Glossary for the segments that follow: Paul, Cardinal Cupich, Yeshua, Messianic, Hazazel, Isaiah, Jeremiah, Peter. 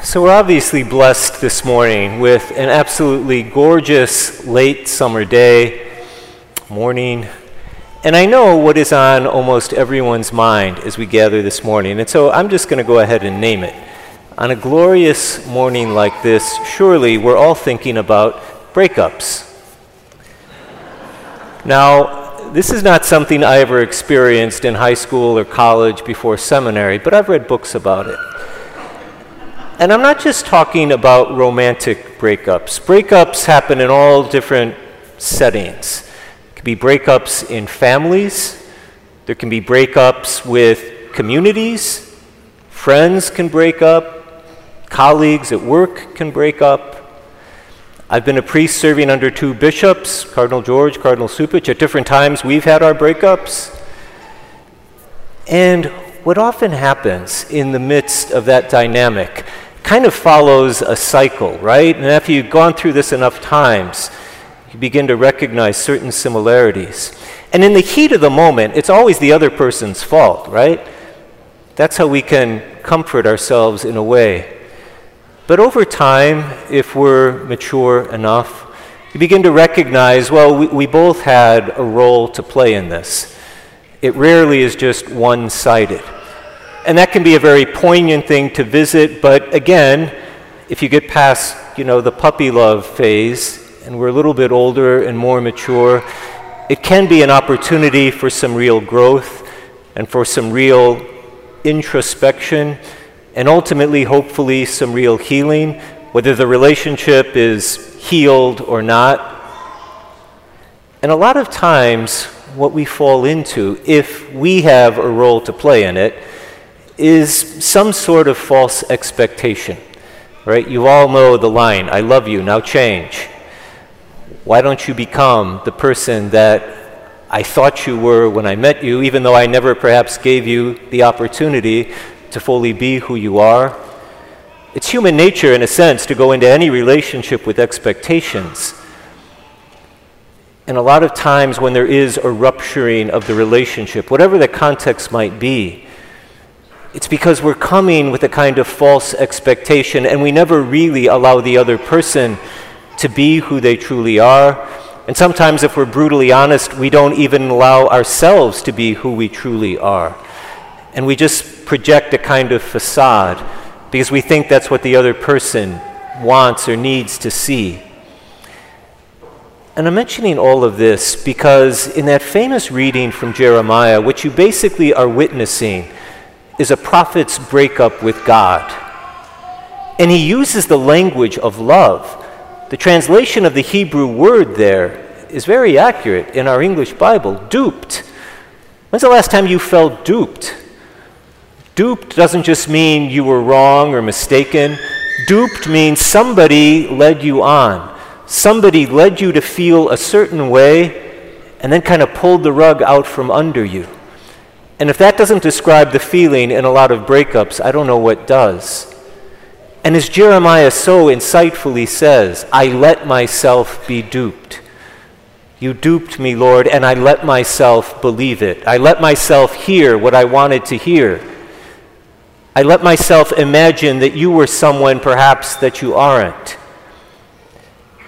So we're obviously blessed this morning with an absolutely gorgeous late summer day, morning, and I know what is on almost everyone's mind as we gather this morning, and so I'm just going to go ahead and name it. On a glorious morning like this, surely we're all thinking about breakups. Now, this is not something I ever experienced in high school or college before seminary, but I've read books about it. And I'm not just talking about romantic breakups. Breakups happen in all different settings. It can be breakups in families. There can be breakups with communities. Friends can break up. Colleagues at work can break up. I've been a priest serving under two bishops, Cardinal George, Cardinal Cupich. At different times, we've had our breakups. And what often happens in the midst of that dynamic kind of follows a cycle, right? And after you've gone through this enough times, you begin to recognize certain similarities. And in the heat of the moment, it's always the other person's fault, right? That's how we can comfort ourselves in a way. But over time, if we're mature enough, you begin to recognize, well, we both had a role to play in this. It rarely is just one-sided. And that can be a very poignant thing to visit, but again, if you get past, the puppy love phase, and we're a little bit older and more mature, it can be an opportunity for some real growth and for some real introspection, and ultimately, hopefully, some real healing, whether the relationship is healed or not. And a lot of times, what we fall into, if we have a role to play in it, is some sort of false expectation, right? You all know the line, I love you, now change. Why don't you become the person that I thought you were when I met you, even though I never perhaps gave you the opportunity to fully be who you are? It's human nature, in a sense, to go into any relationship with expectations. And a lot of times when there is a rupturing of the relationship, whatever the context might be, it's because we're coming with a kind of false expectation and we never really allow the other person to be who they truly are. And sometimes if we're brutally honest, we don't even allow ourselves to be who we truly are. And we just project a kind of facade because we think that's what the other person wants or needs to see. And I'm mentioning all of this because in that famous reading from Jeremiah, what you basically are witnessing is a prophet's breakup with God. And he uses the language of love. The translation of the Hebrew word there is very accurate in our English Bible, duped. When's the last time you felt duped? Duped doesn't just mean you were wrong or mistaken. Duped means somebody led you on. Somebody led you to feel a certain way and then kind of pulled the rug out from under you. And if that doesn't describe the feeling in a lot of breakups, I don't know what does. And as Jeremiah so insightfully says, I let myself be duped. You duped me, Lord, and I let myself believe it. I let myself hear what I wanted to hear. I let myself imagine that you were someone perhaps that you aren't.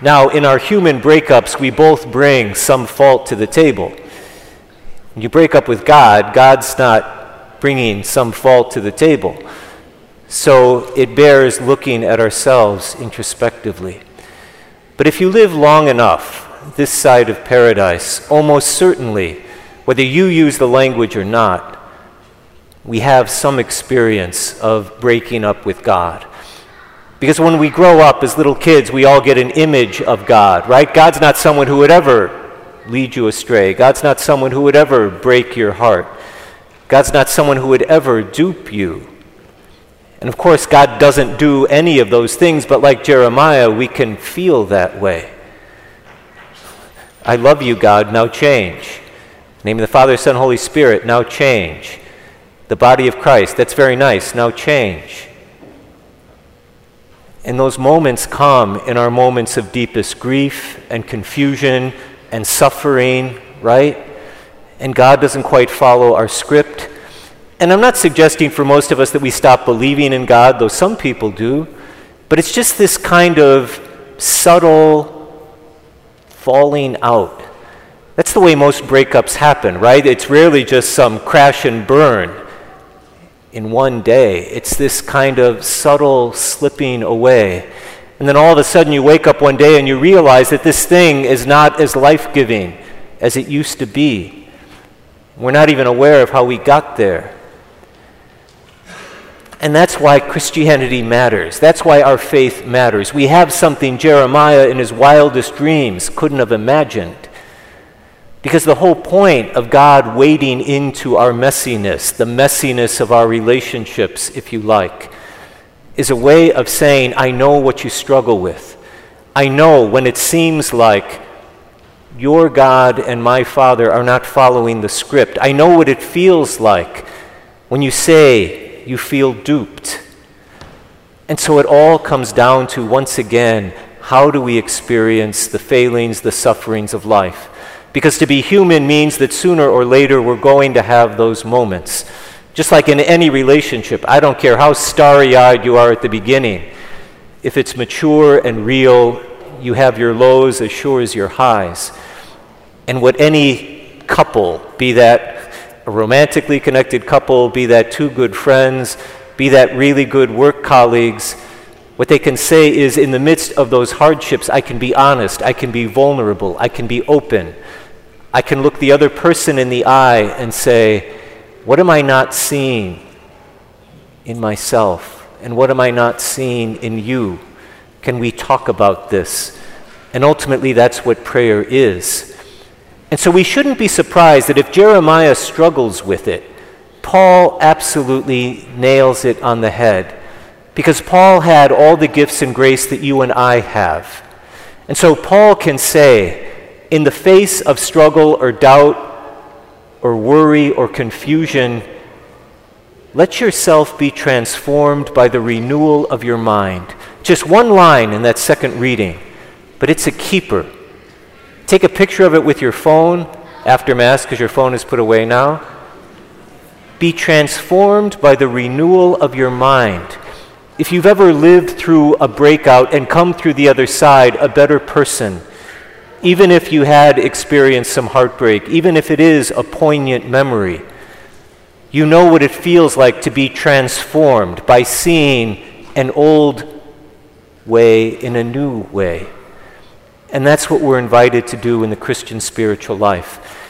Now, in our human breakups, we both bring some fault to the table. When you break up with God, God's not bringing some fault to the table. So it bears looking at ourselves introspectively. But if you live long enough, this side of paradise, almost certainly, whether you use the language or not, we have some experience of breaking up with God. Because when we grow up as little kids, we all get an image of God, right? God's not someone who would ever lead you astray. God's not someone who would ever break your heart. God's not someone who would ever dupe you. And of course, God doesn't do any of those things, but like Jeremiah, we can feel that way. I love you, God, now change. In the name of the Father, Son, Holy Spirit, now change. The body of Christ, that's very nice, now change. And those moments come in our moments of deepest grief and confusion and suffering, right? And God doesn't quite follow our script. And I'm not suggesting for most of us that we stop believing in God, though some people do. But it's just this kind of subtle falling out. That's the way most breakups happen, right? It's rarely just some crash and burn in one day. It's this kind of subtle slipping away. And then all of a sudden you wake up one day and you realize that this thing is not as life-giving as it used to be. We're not even aware of how we got there. And that's why Christianity matters. That's why our faith matters. We have something Jeremiah in his wildest dreams couldn't have imagined. Because the whole point of God wading into our messiness, the messiness of our relationships, if you like, is a way of saying, I know what you struggle with. I know when it seems like your God and my Father are not following the script. I know what it feels like when you say you feel duped. And so it all comes down to, once again, how do we experience the failings, the sufferings of life? Because to be human means that sooner or later we're going to have those moments. Just like in any relationship, I don't care how starry-eyed you are at the beginning. If it's mature and real, you have your lows as sure as your highs. And what any couple, be that a romantically connected couple, be that two good friends, be that really good work colleagues, what they can say is, in the midst of those hardships, I can be honest, I can be vulnerable, I can be open. I can look the other person in the eye and say, what am I not seeing in myself? And what am I not seeing in you? Can we talk about this? And ultimately, that's what prayer is. And so we shouldn't be surprised that if Jeremiah struggles with it, Paul absolutely nails it on the head. Because Paul had all the gifts and grace that you and I have. And so Paul can say, in the face of struggle or doubt or worry or confusion, let yourself be transformed by the renewal of your mind. Just one line in that second reading, but it's a keeper. Take a picture of it with your phone after Mass, because your phone is put away now. Be transformed by the renewal of your mind. If you've ever lived through a breakout and come through the other side a better person, even if you had experienced some heartbreak, even if it is a poignant memory, you know what it feels like to be transformed by seeing an old way in a new way. And that's what we're invited to do in the Christian spiritual life.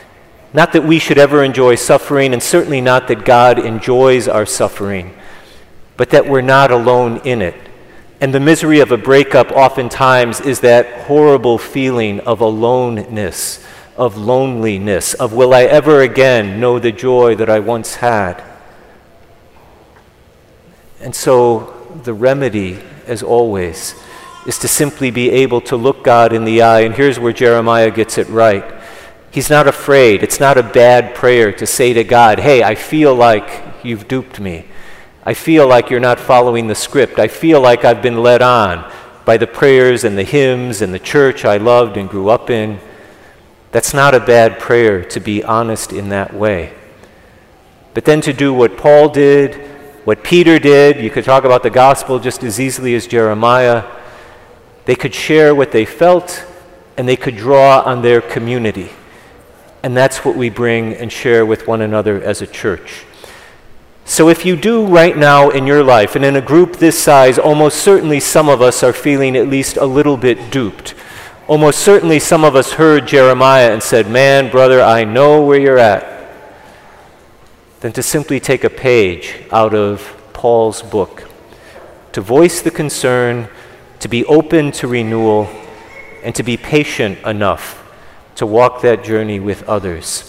Not that we should ever enjoy suffering, and certainly not that God enjoys our suffering, but that we're not alone in it. And the misery of a breakup oftentimes is that horrible feeling of aloneness, of loneliness, of will I ever again know the joy that I once had? And so the remedy, as always, is to simply be able to look God in the eye. And here's where Jeremiah gets it right. He's not afraid. It's not a bad prayer to say to God, hey, I feel like you've duped me. I feel like you're not following the script. I feel like I've been led on by the prayers and the hymns and the church I loved and grew up in. That's not a bad prayer, to be honest in that way. But then to do what Paul did, what Peter did, you could talk about the gospel just as easily as Jeremiah. They could share what they felt and they could draw on their community. And that's what we bring and share with one another as a church. So if you do right now in your life, and in a group this size, almost certainly some of us are feeling at least a little bit duped. Almost certainly some of us heard Jeremiah and said, man, brother, I know where you're at. Then to simply take a page out of Paul's book, to voice the concern, to be open to renewal, and to be patient enough to walk that journey with others.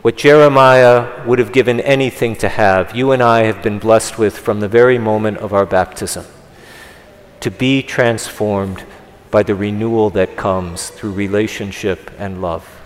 What Jeremiah would have given anything to have, you and I have been blessed with from the very moment of our baptism, to be transformed by the renewal that comes through relationship and love.